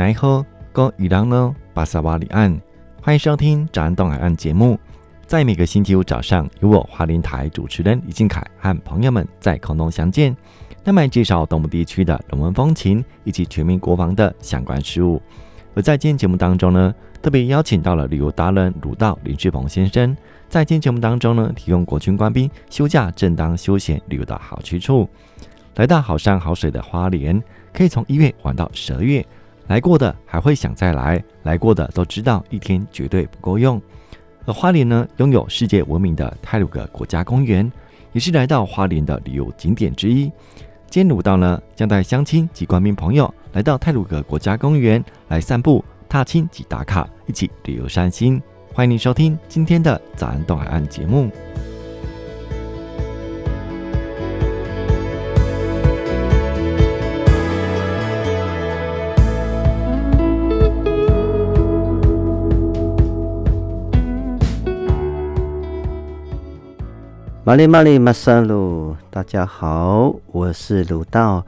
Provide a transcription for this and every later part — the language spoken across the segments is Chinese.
奈何哥与郎呢巴萨瓦里岸，欢迎收听《早安东海岸》节目，在每个星期五早上，由我花莲台主持人李靖凯和朋友们在空中相见，那么介绍东部地区的人文风情以及全民国防的相关事务。而在今天节目当中呢，特别邀请到了旅游达人鲁道林志鹏先生，在今天节目当中呢，提供国军官兵休假正当休闲旅游的好去处。来到好山好水的花莲，可以从1月玩到12月，来过的还会想再来，来过的都知道一天绝对不够用。而花莲呢，拥有世界闻名的太鲁阁国家公园，也是来到花莲的旅游景点之一。今天鲁道呢，将带乡亲及官兵朋友来到太鲁阁国家公园来散步、踏青及打卡，一起旅游散心。欢迎您收听今天的早安东海岸节目。玛丽玛丽马萨鲁，大家好，我是鲁道。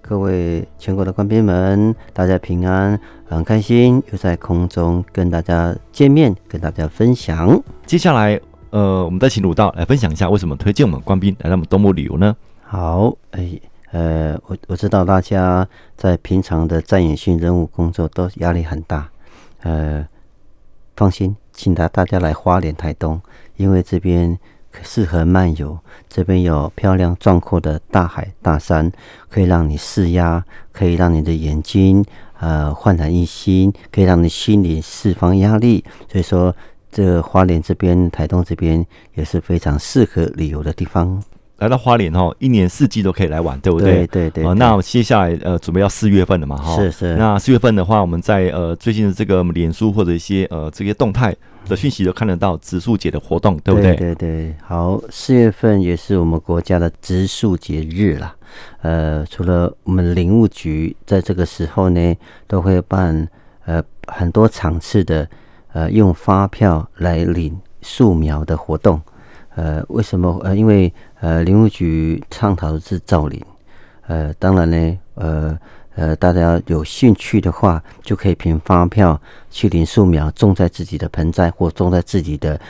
各位全国的官兵们，大家平安，很开心又在空中跟大家见面，跟大家分享。接下来，我们再请鲁道来分享一下，为什么推荐我们官兵来到我们东部旅游呢？好，我知道大家在平常的战演训任务工作都压力很大，放心，请大家来花莲台东，因为这边适合漫游，这边有漂亮壮阔的大海大山，可以让你释压，可以让你的眼睛焕然一新，可以让你心里释放压力。所以说这个花莲这边台东这边也是非常适合旅游的地方。来到花莲一年四季都可以来玩，对不对？对、那接下来准备要4月份了嘛，是。那4月份的话，我们在最近的这个脸书或者一些这些动态的讯息都看得到植树节的活动，对不对？对。好，4月份也是我们国家的植树节日啦。除了我们林务局在这个时候呢，都会办很多场次的用发票来领树苗的活动。为什么？因为林务局倡导是造林，当然呢，大家有兴趣的话，就可以凭发票去领树苗，种在自己的盆栽或种在自己的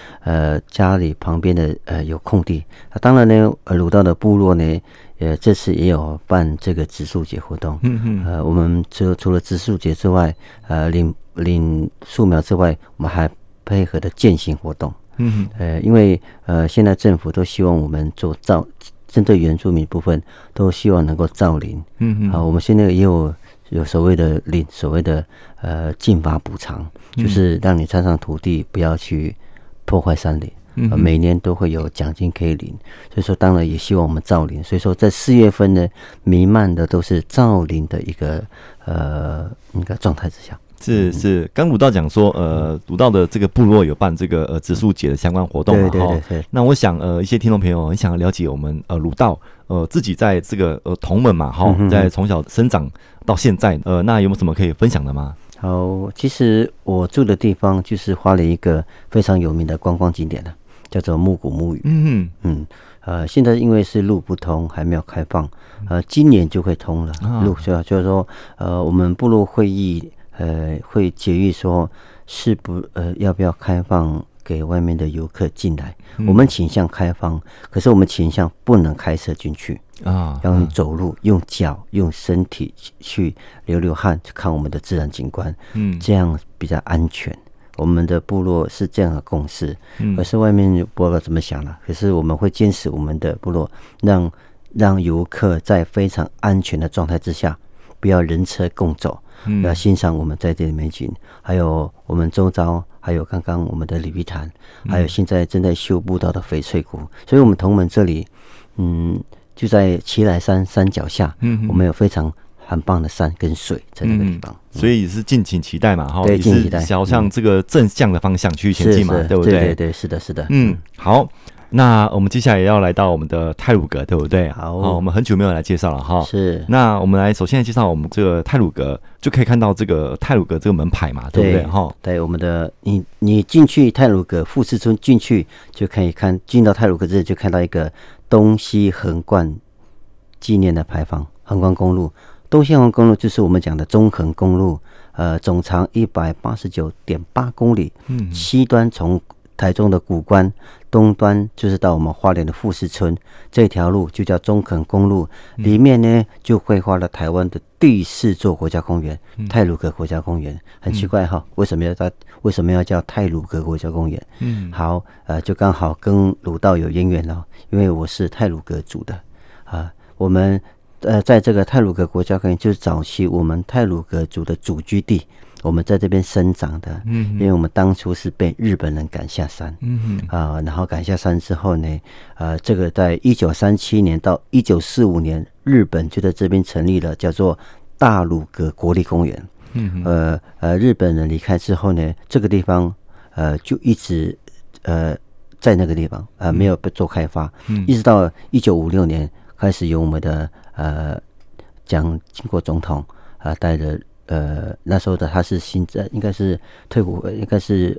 家里旁边的有空地。当然呢，鲁道的部落呢，这次也有办这个植树节活动。我们除了植树节之外，领树苗之外，我们还配合的践行活动。因为现在政府都希望我们针对原住民部分都希望能够造林。我们现在也有所谓的林，所谓的禁伐补偿，就是让你占上土地，不要去破坏山林。每年都会有奖金可以领，所以说当然也希望我们造林。所以说在4月份呢，弥漫的都是造林的一个应该状态之下。是，刚鲁道讲说，鲁道的这个部落有办这个植树节的相关活动嘛，对。那我想，一些听众朋友很想要了解我们鲁道自己在这个同门嘛，在从小生长到现在，那有没有什么可以分享的吗？好，其实我住的地方就是花莲一个非常有名的观光景点了，叫做木鼓木屿。现在因为是路不通，还没有开放，今年就会通了路，就是说，我们部落会议。会决议说要不要开放给外面的游客进来。我们倾向开放，可是我们倾向不能开车进去啊，要用走路、用脚、用身体去流汗，去看我们的自然景观，这样比较安全。我们的部落是这样的共识，可是外面不知道怎么想了。可是我们会坚持我们的部落，让游客在非常安全的状态之下，不要人车共走。要欣赏我们在这里美景，还有我们周遭，还有刚刚我们的鲤鱼潭，还有现在正在修步道的翡翠谷。所以我们同门这里，就在奇莱山山脚下，我们有非常很棒的山跟水在那个地方，所以也是敬请期待嘛，也是朝向这个正向的方向去前进嘛，对不对？对，是的。好。那我们接下来要来到我们的太鲁阁，对不对？好，我们很久没有来介绍了哈。是。那我们来首先来介绍我们这个太鲁阁，就可以看到这个太鲁阁这个门牌嘛，对不对？哈。对，我们的你进去太鲁阁富士村进去就可以进到太鲁阁这里就看到一个东西横贯纪念的牌坊，横贯公路。东西横公路就是我们讲的中横公路，总长 189.8 公里，西端从台中的谷关，东端就是到我们花莲的富士村，这条路就叫中横公路，里面呢就绘画了台湾的第4座国家公园太鲁阁国家公园。很奇怪哈，为什么要叫太鲁阁国家公园？好，就刚好跟鲁道有渊源了，因为我是太鲁阁族的啊，我们。在这个太鲁阁国家公园就是早期我们太鲁阁族的祖居地，我们在这边生长的，因为我们当初是被日本人赶下山，然后赶下山之后呢，这个在1937年到1945年，日本就在这边成立了叫做大鲁阁国立公园，日本人离开之后呢，这个地方就一直在那个地方没有被做开发，一直到1956年开始由我们的蒋经国总统带着那时候的他是应该是退伍，应该是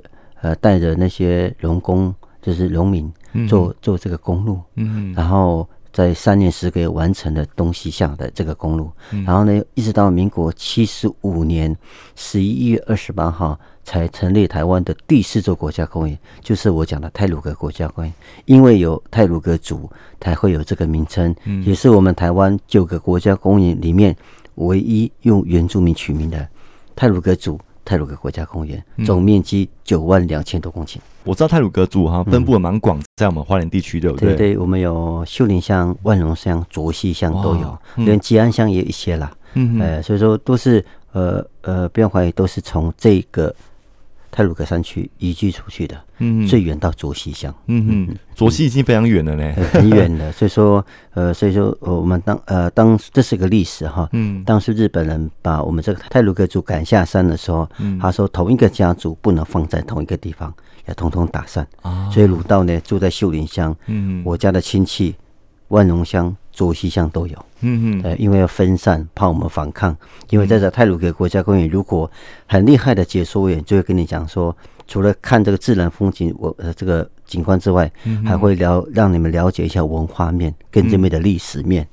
带着那些农工，就是农民做这个公路，然后在3年10个月完成了东西向的这个公路，然后呢，一直到民国75年11月28号才成立台湾的第4座国家公园，就是我讲的太鲁阁国家公园。因为有太鲁阁族，才会有这个名称，也是我们台湾9个国家公园里面唯一用原住民取名的太鲁阁族。太鲁阁国家公园总面积92000多公顷。我知道太鲁阁族分布的蛮广，在我们花莲地区，对不对？对对，我们有秀林乡、万荣乡、卓溪乡都有，连吉安乡也有一些啦。所以说都是不要怀疑，都是从这个太鲁阁山区移居出去的，最远到卓溪乡。卓溪已经非常远了呢，很远了。所以说我们当这是个历史哈，当时日本人把我们这个太鲁阁族赶下山的时候，他说同一个家族不能放在同一个地方，要统统打散。所以鲁道呢住在秀林乡，我家的亲戚万荣乡、卓溪乡都有，因为要分散，怕我们反抗。因为在这太鲁阁国家公园，如果很厉害的解说员就会跟你讲说，除了看这个自然风景，这个景观之外，还会让你们了解一下文化面跟这边的历史面。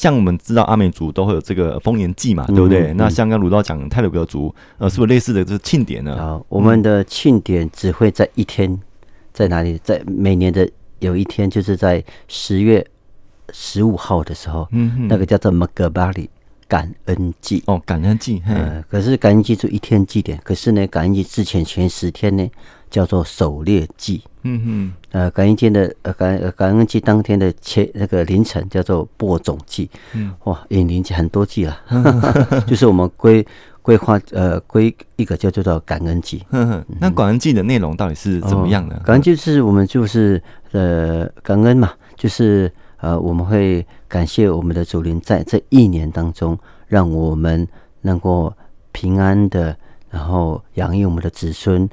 像我们知道阿美族都会有这个丰年祭嘛，对不对？那像刚鲁道讲太鲁阁族，是不是类似的就是庆典呢？啊，我们的庆典只会在一天，在哪里？在每年的有一天，就是在10月15号的时候，那个叫做 Magabari 感恩祭。哦，感恩祭。可是感恩祭就一天祭典，可是呢，感恩祭之前前10天呢，叫做狩猎祭。感恩祭的感恩祭当天的那个凌晨叫做播种祭，哇，引领祭很多祭了，就是我们规划归一个叫做感恩祭。那感恩祭的内容到底是怎么样呢？感恩祭就是我们就是感恩嘛，就是我们会感谢我们的主灵在这一年当中让我们能够平安的，然后养育我们的子孙，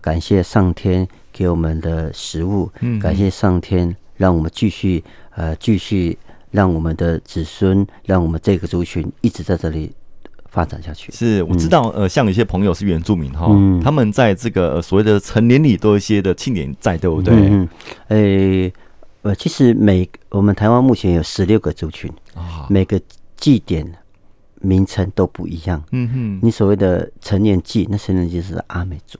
感谢上天给我们的食物，感谢上天让我们继续让我们的子孙，让我们这个族群一直在这里发展下去。是，我知道，像有些朋友是原住民哈，他们在这个所谓的成年礼都有一些的庆典在，对不对？其实我们台湾目前有16个族群，每个祭典名称都不一样。你所谓的成年祭，那成年祭是阿美族。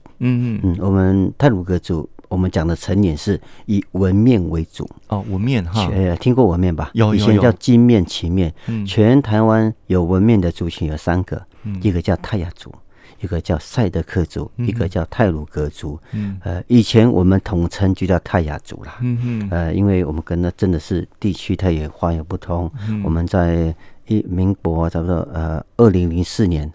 我们太鲁阁族，我们讲的成年是以纹面为主。哦，纹面哈，听过纹面吧？有，以前叫金面、旗面。全台湾有纹面的族群有3个，一个叫泰雅族，一个叫赛德克族，一个叫太鲁阁族。以前我们统称就叫泰雅族啦。因为我们跟那真的是地区它也花有不同。我们在民国差不多2004年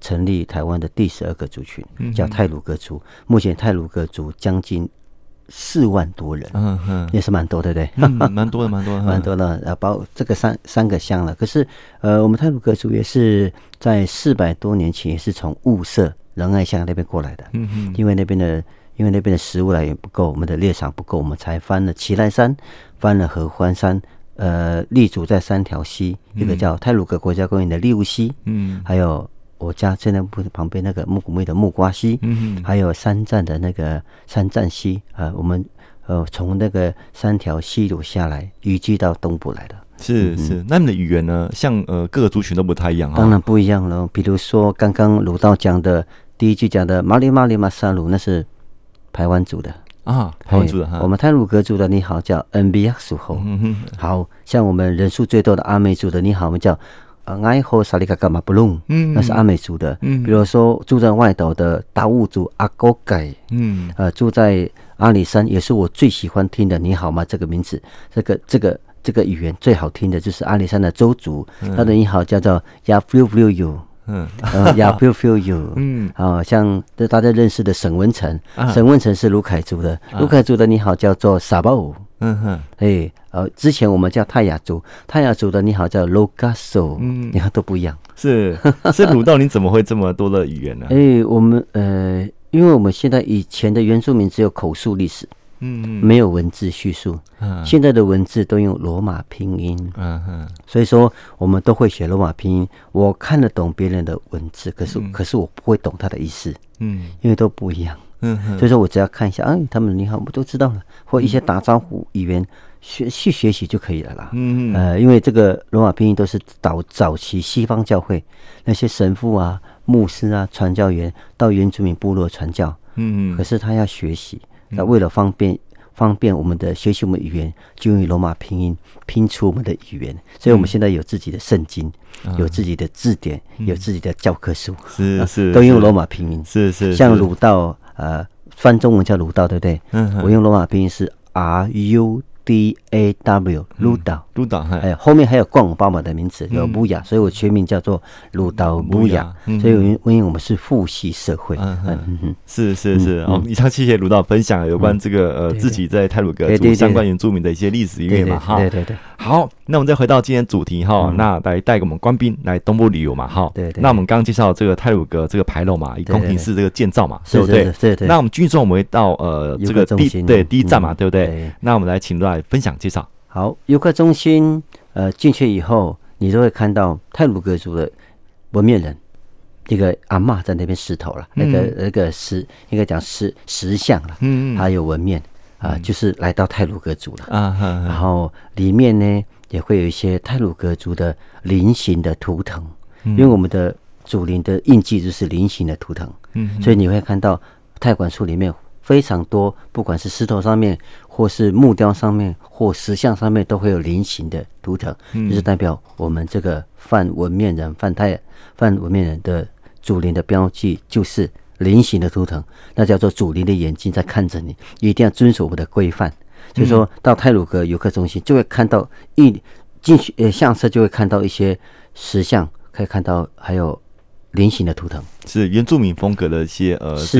成立台湾的第12个族群，叫太鲁阁族。目前太鲁阁族将近4万多人，也是蛮多的，对不对？蛮多的，包这个三个乡了。可是我们太鲁阁族也是在400多年前也是从雾社仁爱乡那边过来的，因为那边的食物来源不够，我们的猎场不够，我们才翻了奇莱山，翻了合欢山。立足在3条溪，一个叫太鲁阁国家公园的立雾溪，还有我家镇南部旁边那个木古木的木瓜溪，还有三站的那个三站溪。我们从那个3条溪流下来，移居到东部来了。是，那你的语言呢？像各个族群都不太一样，当然不一样了。比如说刚刚鲁道讲的第一句讲的马里马里马萨鲁，那是排湾族的。台湾族的我们太鲁阁族的你好叫 NBX 属后，好像我们人数最多的阿美族的你好，我们叫爱后萨利卡嘎马布隆，那是阿美族的。比如说住在外岛的达悟族阿哥改，住在阿里山也是我最喜欢听的你好吗这个名字，这个语言最好听的就是阿里山的邹族，他的你好叫做亚布布鲁尤。亚飘飘有，像大家认识的沈文成，沈文成是卢凯族的，卢凯族的你好叫做傻巴舞，之前我们叫泰雅族，泰雅族的你好叫 Logaso， 你看都不一样。是鲁道，你怎么会这么多的语言呢？我们因为我们现在以前的原住民只有口述历史，没有文字叙述，现在的文字都用罗马拼音，所以说我们都会写罗马拼音。我看得懂别人的文字，可是我不会懂他的意思，因为都不一样，所以说我只要看一下，他们你好，我都知道了，或一些打招呼语言去学习就可以了啦。因为这个罗马拼音都是早期西方教会那些神父啊、牧师啊、传教员到原住民部落传教，可是他要学习。那为了方便我们的学习我们的语言，就用罗马拼音拼出我们的语言，所以我们现在有自己的圣经，有自己的字典，有自己的教科书，是都用罗马拼音。是像鲁道，翻中文叫鲁道，对不对？我用罗马拼音是 RUDAW 鲁道，后面还有冠我爸爸的名字叫布雅，所以我全名叫做鲁道布雅，所以因为我们是父系社会。是，以上谢谢鲁道分享有关这个自己在太鲁阁族相关原住民的一些历史音乐嘛，对。好，那我们再回到今天主题哈，那来带给我们官兵来东部旅游嘛，对。那我们刚刚介绍这个太鲁阁这个牌楼嘛，以宫廷式这个建造嘛，对不对？对。那我们军中我们会到这个第一站嘛，对不对？那我们来请分享介绍。好，游客中心进去以后，你都会看到太鲁阁族的纹面人，一个阿嬤在那边石头了，那个石应该讲石像了，还有纹面就是来到太鲁阁族了。然后里面呢也会有一些太鲁阁族的菱形的图腾，因为我们的祖灵的印记就是菱形的图腾，所以你会看到泰管树里面非常多，不管是石头上面或是木雕上面或石像上面都会有菱形的图腾，就是代表我们这个泛文面人的祖灵的标记就是菱形的图腾，那叫做祖灵的眼睛在看着你，一定要遵守我的规范。所以说到太鲁阁游客中心就会看到下车就会看到一些石像，可以看到还有菱形的图腾，是原住民风格的一些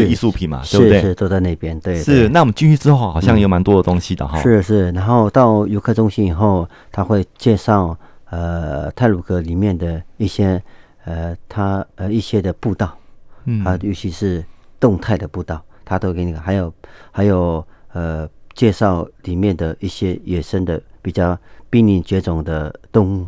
艺术品嘛，对不对？是都在那边，对。是，那我们进去之后好像有蛮多的东西的哈。是，然后到游客中心以后，他会介绍太鲁阁里面的一些一些的步道，尤其是动态的步道，他都给你看，还有介绍里面的一些野生的比较濒临绝种的动物，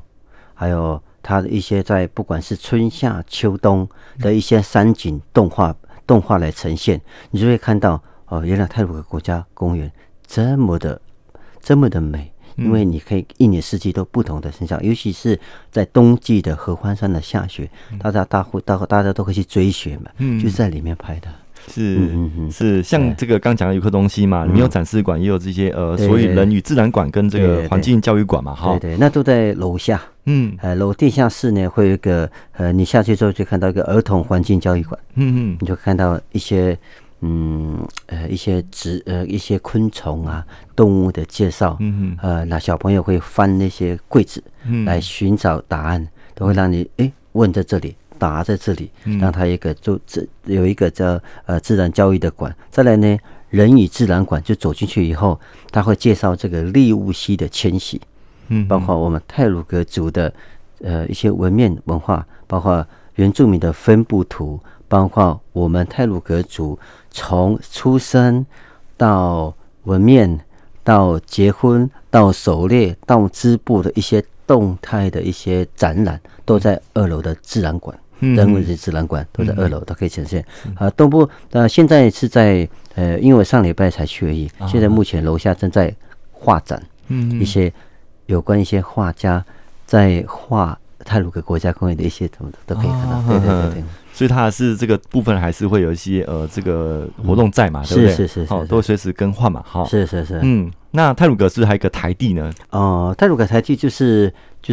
还有它的一些在不管是春夏秋冬的一些山景动画来呈现，你就会看到原来太鲁阁国家公园这么的美，因为你可以一年四季都不同的生长，尤其是在冬季的合欢山的下雪，大家都会去追雪嘛，就是在里面拍的。是，像这个刚讲的游客中心嘛，里面有展示馆，也有这些所以人与自然馆跟这个环境教育馆嘛，哈，对，那都在楼下，楼地下室呢会有一个你下去之后就看到一个儿童环境教育馆，你就看到一些一些昆虫啊、动物的介绍，那小朋友会翻那些柜子来寻找答案，都会让你问在这里。打在这里，让它有一个叫自然教育的馆。再来呢，人与自然馆就走进去以后，他会介绍这个利物溪的迁徙，包括我们太鲁阁族的一些文面文化，包括原住民的分布图，包括我们太鲁阁族从出生到文面到结婚到狩猎到织布的一些动态的一些展览，都在二楼的自然馆。人文自然馆都在二楼，都可以呈现。现在是在因为我上礼拜才去而已，现在目前楼下正在画展，一些有关一些画家在画太鲁阁国家公园的一些什么的都可以看到。对。所以它是这个部分还是会有一些这个活动在嘛，对不对？是，都随时更换嘛，哈。是。那太鲁阁是还有一个台地呢？太鲁阁台地就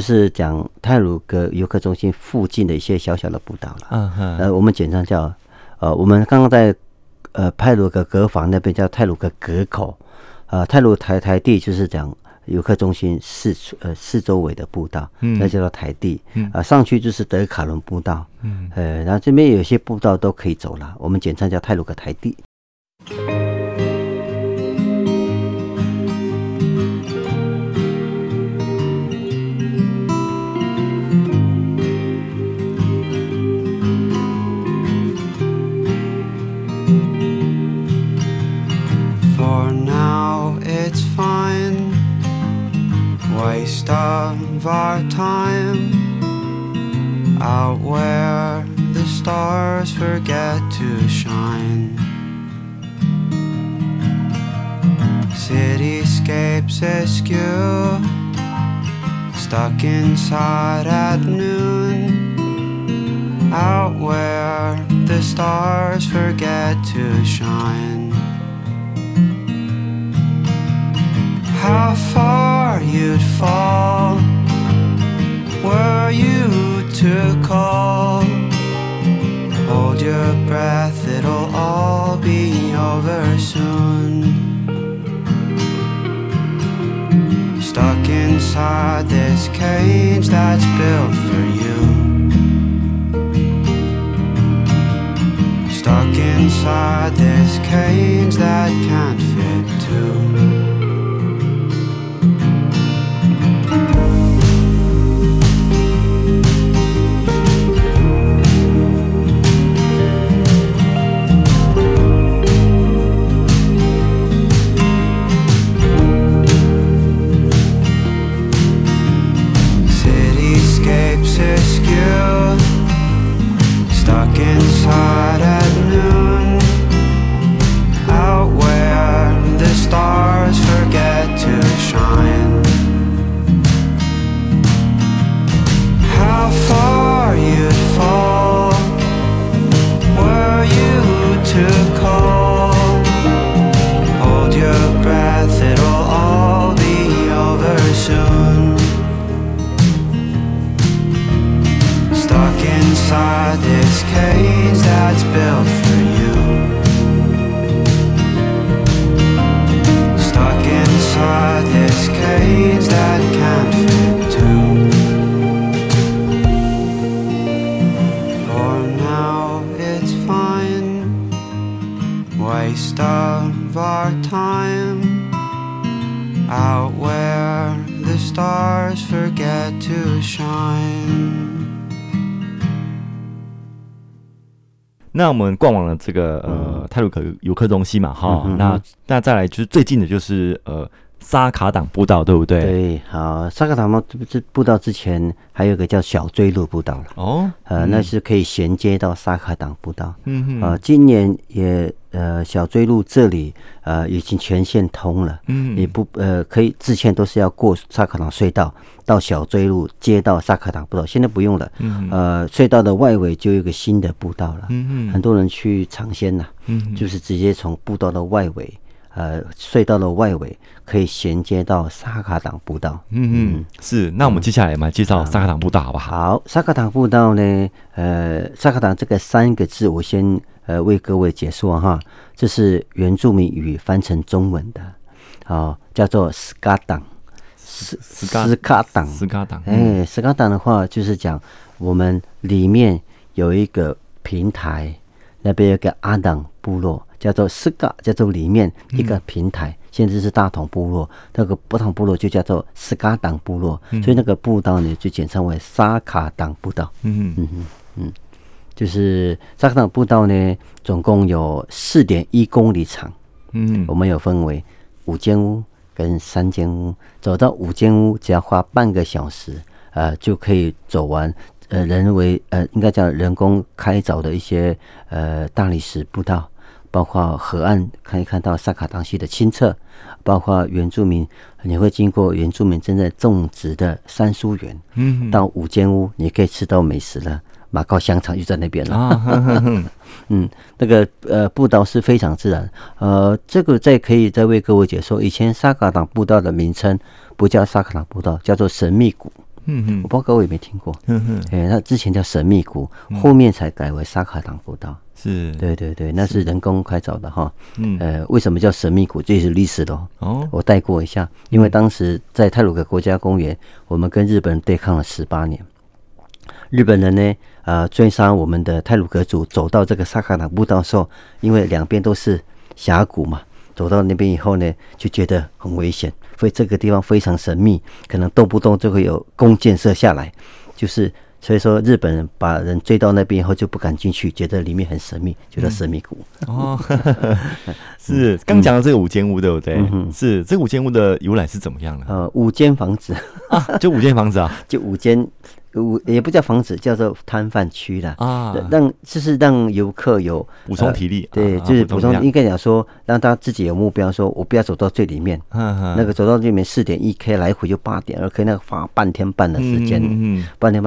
是讲太鲁阁游客中心附近的一些小小的步道了。我们简单叫我们刚刚在太鲁阁阁房那边叫太鲁阁阁口，太鲁台台地就是讲游客中心四周围的步道，那叫做台地。上去就是德卡伦步道，然后这边有些步道都可以走了，我们简称叫太鲁阁台地。Waste of our time out where the stars forget to shine. Cityscapes askew, stuck inside at noon, out where the stars forget to shine. How far you'd fall were you to call. Hold your breath, it'll all be over soon. Stuck inside this cage that's built for you. Stuck inside this cage that can't fit too. Stars out where the stars forget to shine。那我们逛完了这个太鲁阁游客中心嘛，哈、嗯，那再来就是最近的就是沙卡党步道，对不对？对，好，沙卡党步道之前还有一个叫小追路步道了，哦，那是可以衔接到沙卡党步道，嗯，今年也小追路这里已经全线通了，嗯，也不可以之前都是要过沙卡党隧道到小追路接到沙卡党步道，现在不用了，嗯，隧道的外围就有一个新的步道了，嗯，很多人去尝鲜呐，嗯，就是直接从步道的外围。隧道的外围可以衔接到沙卡党步道。嗯嗯，是。那我们接下来嘛，介绍沙卡党步道好不好？好，沙卡党步道呢，沙卡党这个三个字，我先为各位解说哈，这是原住民语翻成中文的，哦，叫做斯卡党。斯卡党。斯卡党。哎，斯卡党的话就是讲我们里面有一个平台，那边有一个阿党部落。叫做斯卡，叫做里面一个平台，现在是大同部落，那个不同部落就叫做斯卡党部落，所以那个步道呢就简称为沙卡党步道。嗯嗯嗯，就是沙卡党步道呢，总共有4.1公里长。嗯，我们有分为5间屋跟3间屋，走到5间屋只要花半个小时，就可以走完。应该叫人工开凿的一些大理石步道。包括河岸可以看到沙卡党溪的清澈，包括原住民，你会经过原住民正在种植的山蔬园，嗯，到5间屋你可以吃到美食了，马告香肠就在那边了。啊、嗯，那个步道是非常自然。这个可以再为各位解说，以前沙卡党步道的名称不叫沙卡党步道，叫做神秘谷。嗯，我不知道各位有没有听过。嗯嗯，它之前叫神秘谷，后面才改为沙卡党步道。是，对对对，那是人工开凿的哈。嗯，为什么叫神秘谷？这是历史的哦。我带过一下，因为当时在太鲁阁国家公园，我们跟日本人对抗了18年。日本人呢，追杀我们的太鲁阁族，走到这个沙卡党步道的时候，因为两边都是峡谷嘛，走到那边以后呢，就觉得很危险，所以这个地方非常神秘，可能动不动就会有弓箭射下来，就是。所以说日本人把人追到那边以后就不敢进去，觉得里面很神秘，觉得神秘谷。哦，是刚讲的这个5间屋对不对？嗯、是这5间屋的由来是怎么样的？5间房子啊，就5间房子啊，就5间也不叫房子，叫做摊贩区啦啊，让游客有补充体力，对，就是补充，应该讲说让他自己有目标，说我不要走到最里面，那个走到里面4.1K 来回就8.2K，那个花半天半的时间，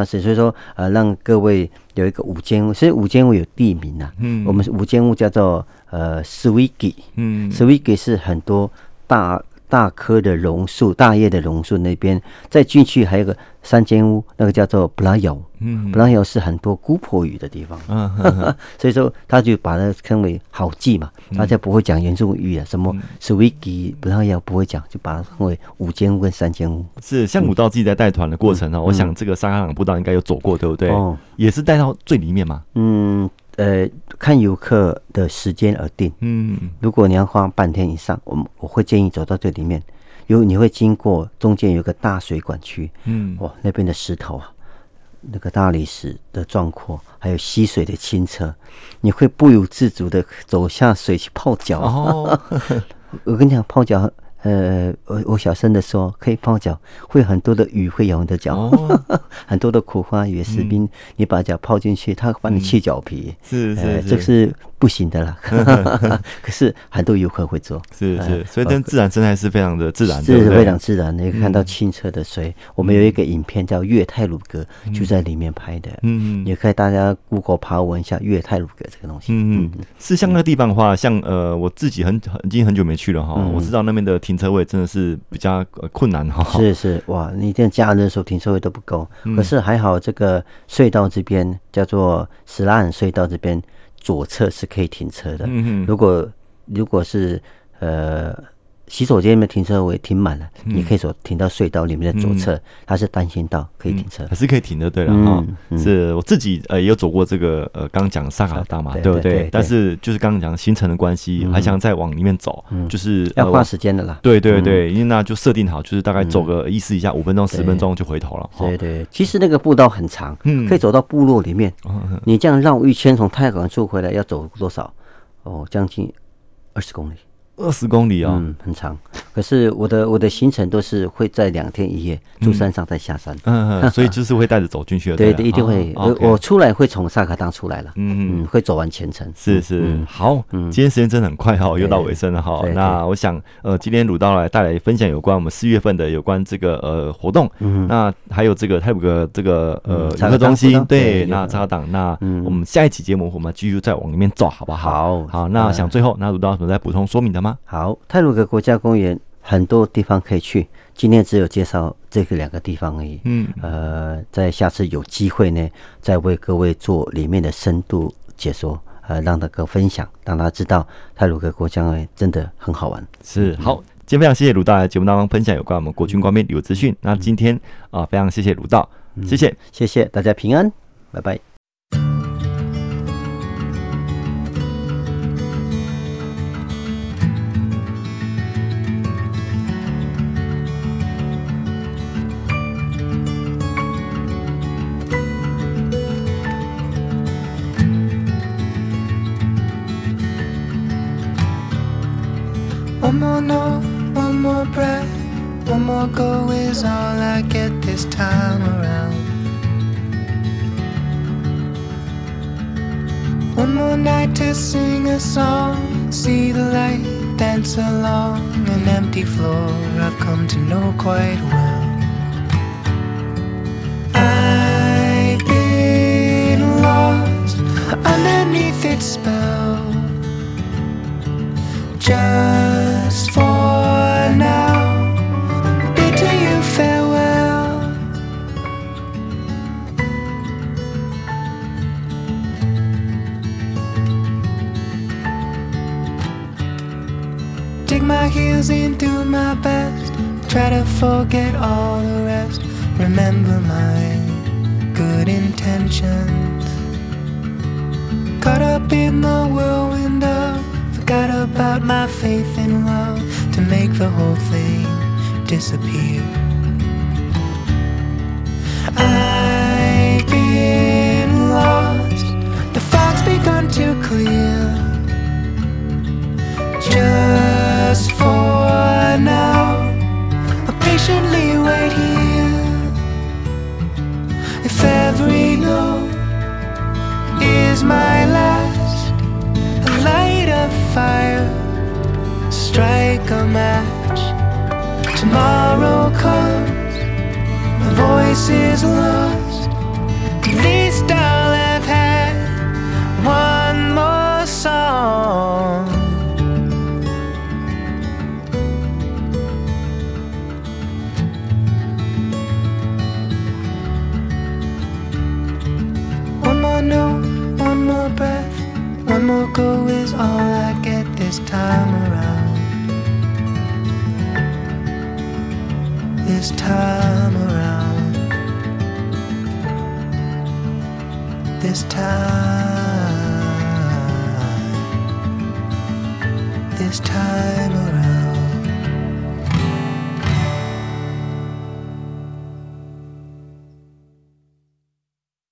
所以说让各位有一个5间屋，其实5间屋有地名啊，嗯，我们5间屋叫做Swiki，嗯 ，Swiki 是很多大棵的榕树、大叶的榕树那边，再进去还有个3间屋，那个叫做布拉尤，嗯，布拉尤是很多姑婆语的地方，嗯，所以说他就把它称为好记嘛，大家不会讲原住民语啊，什么 Swiki 布拉尤不会讲，就把它称为5间屋跟3间屋。是，像武道自己在带团的过程啊，我想这个沙卡党步道应该有走过，对不对？哦，也是带到最里面嘛，嗯。看游客的时间而定。嗯，如果你要花半天以上，我会建议走到最里面，你会经过中间有个大水管区。嗯，哇，那边的石头啊，那个大理石的壮阔，还有溪水的清澈，你会不由自主的走下水去泡脚。哦，我跟你讲，泡脚。我小声的说，可以泡脚，会很多的鱼会咬你的脚，哦，很多的苦花鱼、石冰，你把脚泡进去，它帮你去脚皮，嗯，是，这是不行的啦。可是很多游客会做，是，所以跟自然生态是非常的自然的，是非常自然的。你看到清澈的水，我们有一个影片叫《月太鲁阁》，就在里面拍的。嗯，也可以大家 Google 爬文一下月太鲁阁这个东西。嗯嗯，是像那个地方的话，像我自己已经很久没去了哈，我知道那边的。停车位真的是比较困难哈，是哇！你这假日的时候停车位都不够，可是还好这个隧道这边叫做石拉罕隧道这边左侧是可以停车的。嗯，如果是洗手间里面停车位停满了，你可以走停到隧道里面的左侧，它是单行道，可以停车，还是可以停的，对了哈。是我自己也有走过这个刚讲萨卡达嘛，对不对？但是就是刚刚讲行程的关系，还想再往里面走，就是要花时间的啦。对对对，因为那就设定好，就是大概走个意思一下5分钟10分钟就回头了。对对，其实那个步道很长，可以走到部落里面。你这样绕一圈从太港处回来要走多少？哦，将近20公里。20公里啊，很长。可是我的行程都是会在2天1夜，住山上再下山，所以就是会带着走进去的。对对，一定会。我出来会从萨卡当出来了，会走完全程。是是，好，今天时间真的很快哈，又到尾声了哈。那我想，今天鲁道来带来分享有关我们4月份的有关这个活动，那还有这个泰鲁阁这个游客中心，对，那查党，那我们下一期节目我们继续再往里面走，好不好？好，那想最后那鲁道有什么再补充说明的吗？好，太鲁阁国家公园很多地方可以去，今天只有介绍这个2个地方而已。在下次有机会呢，再为各位做里面的深度解说，让大家分享，让大家知道太鲁阁国家公园真的很好玩。是，好，今天非常谢谢鲁道来节目当中分享有关我们国军官兵旅游资讯。那今天非常谢谢鲁道，谢谢，谢谢大家平安，拜拜。One more breath, one more go is all I get this time around. One more night to sing a song, see the light, dance along an empty floor I've come to know quite well. I've been lost underneath its spell. Just for now, bid to you farewell. Dig my heels in through my best, try to forget all the rest. Remember my good intentions. Caught up in the whirlwind of forgot about my faith in love to make the whole thing disappear. I've been lost, the fog's begun to clear. Just for now, I'll patiently wait here. If every note is my last, light a fire, strike a match. Tomorrow comes, my voice is lost. At least I'll have had one more song. One more note, one more breath, one more go is all I get this time around. This time around. This time. This time around.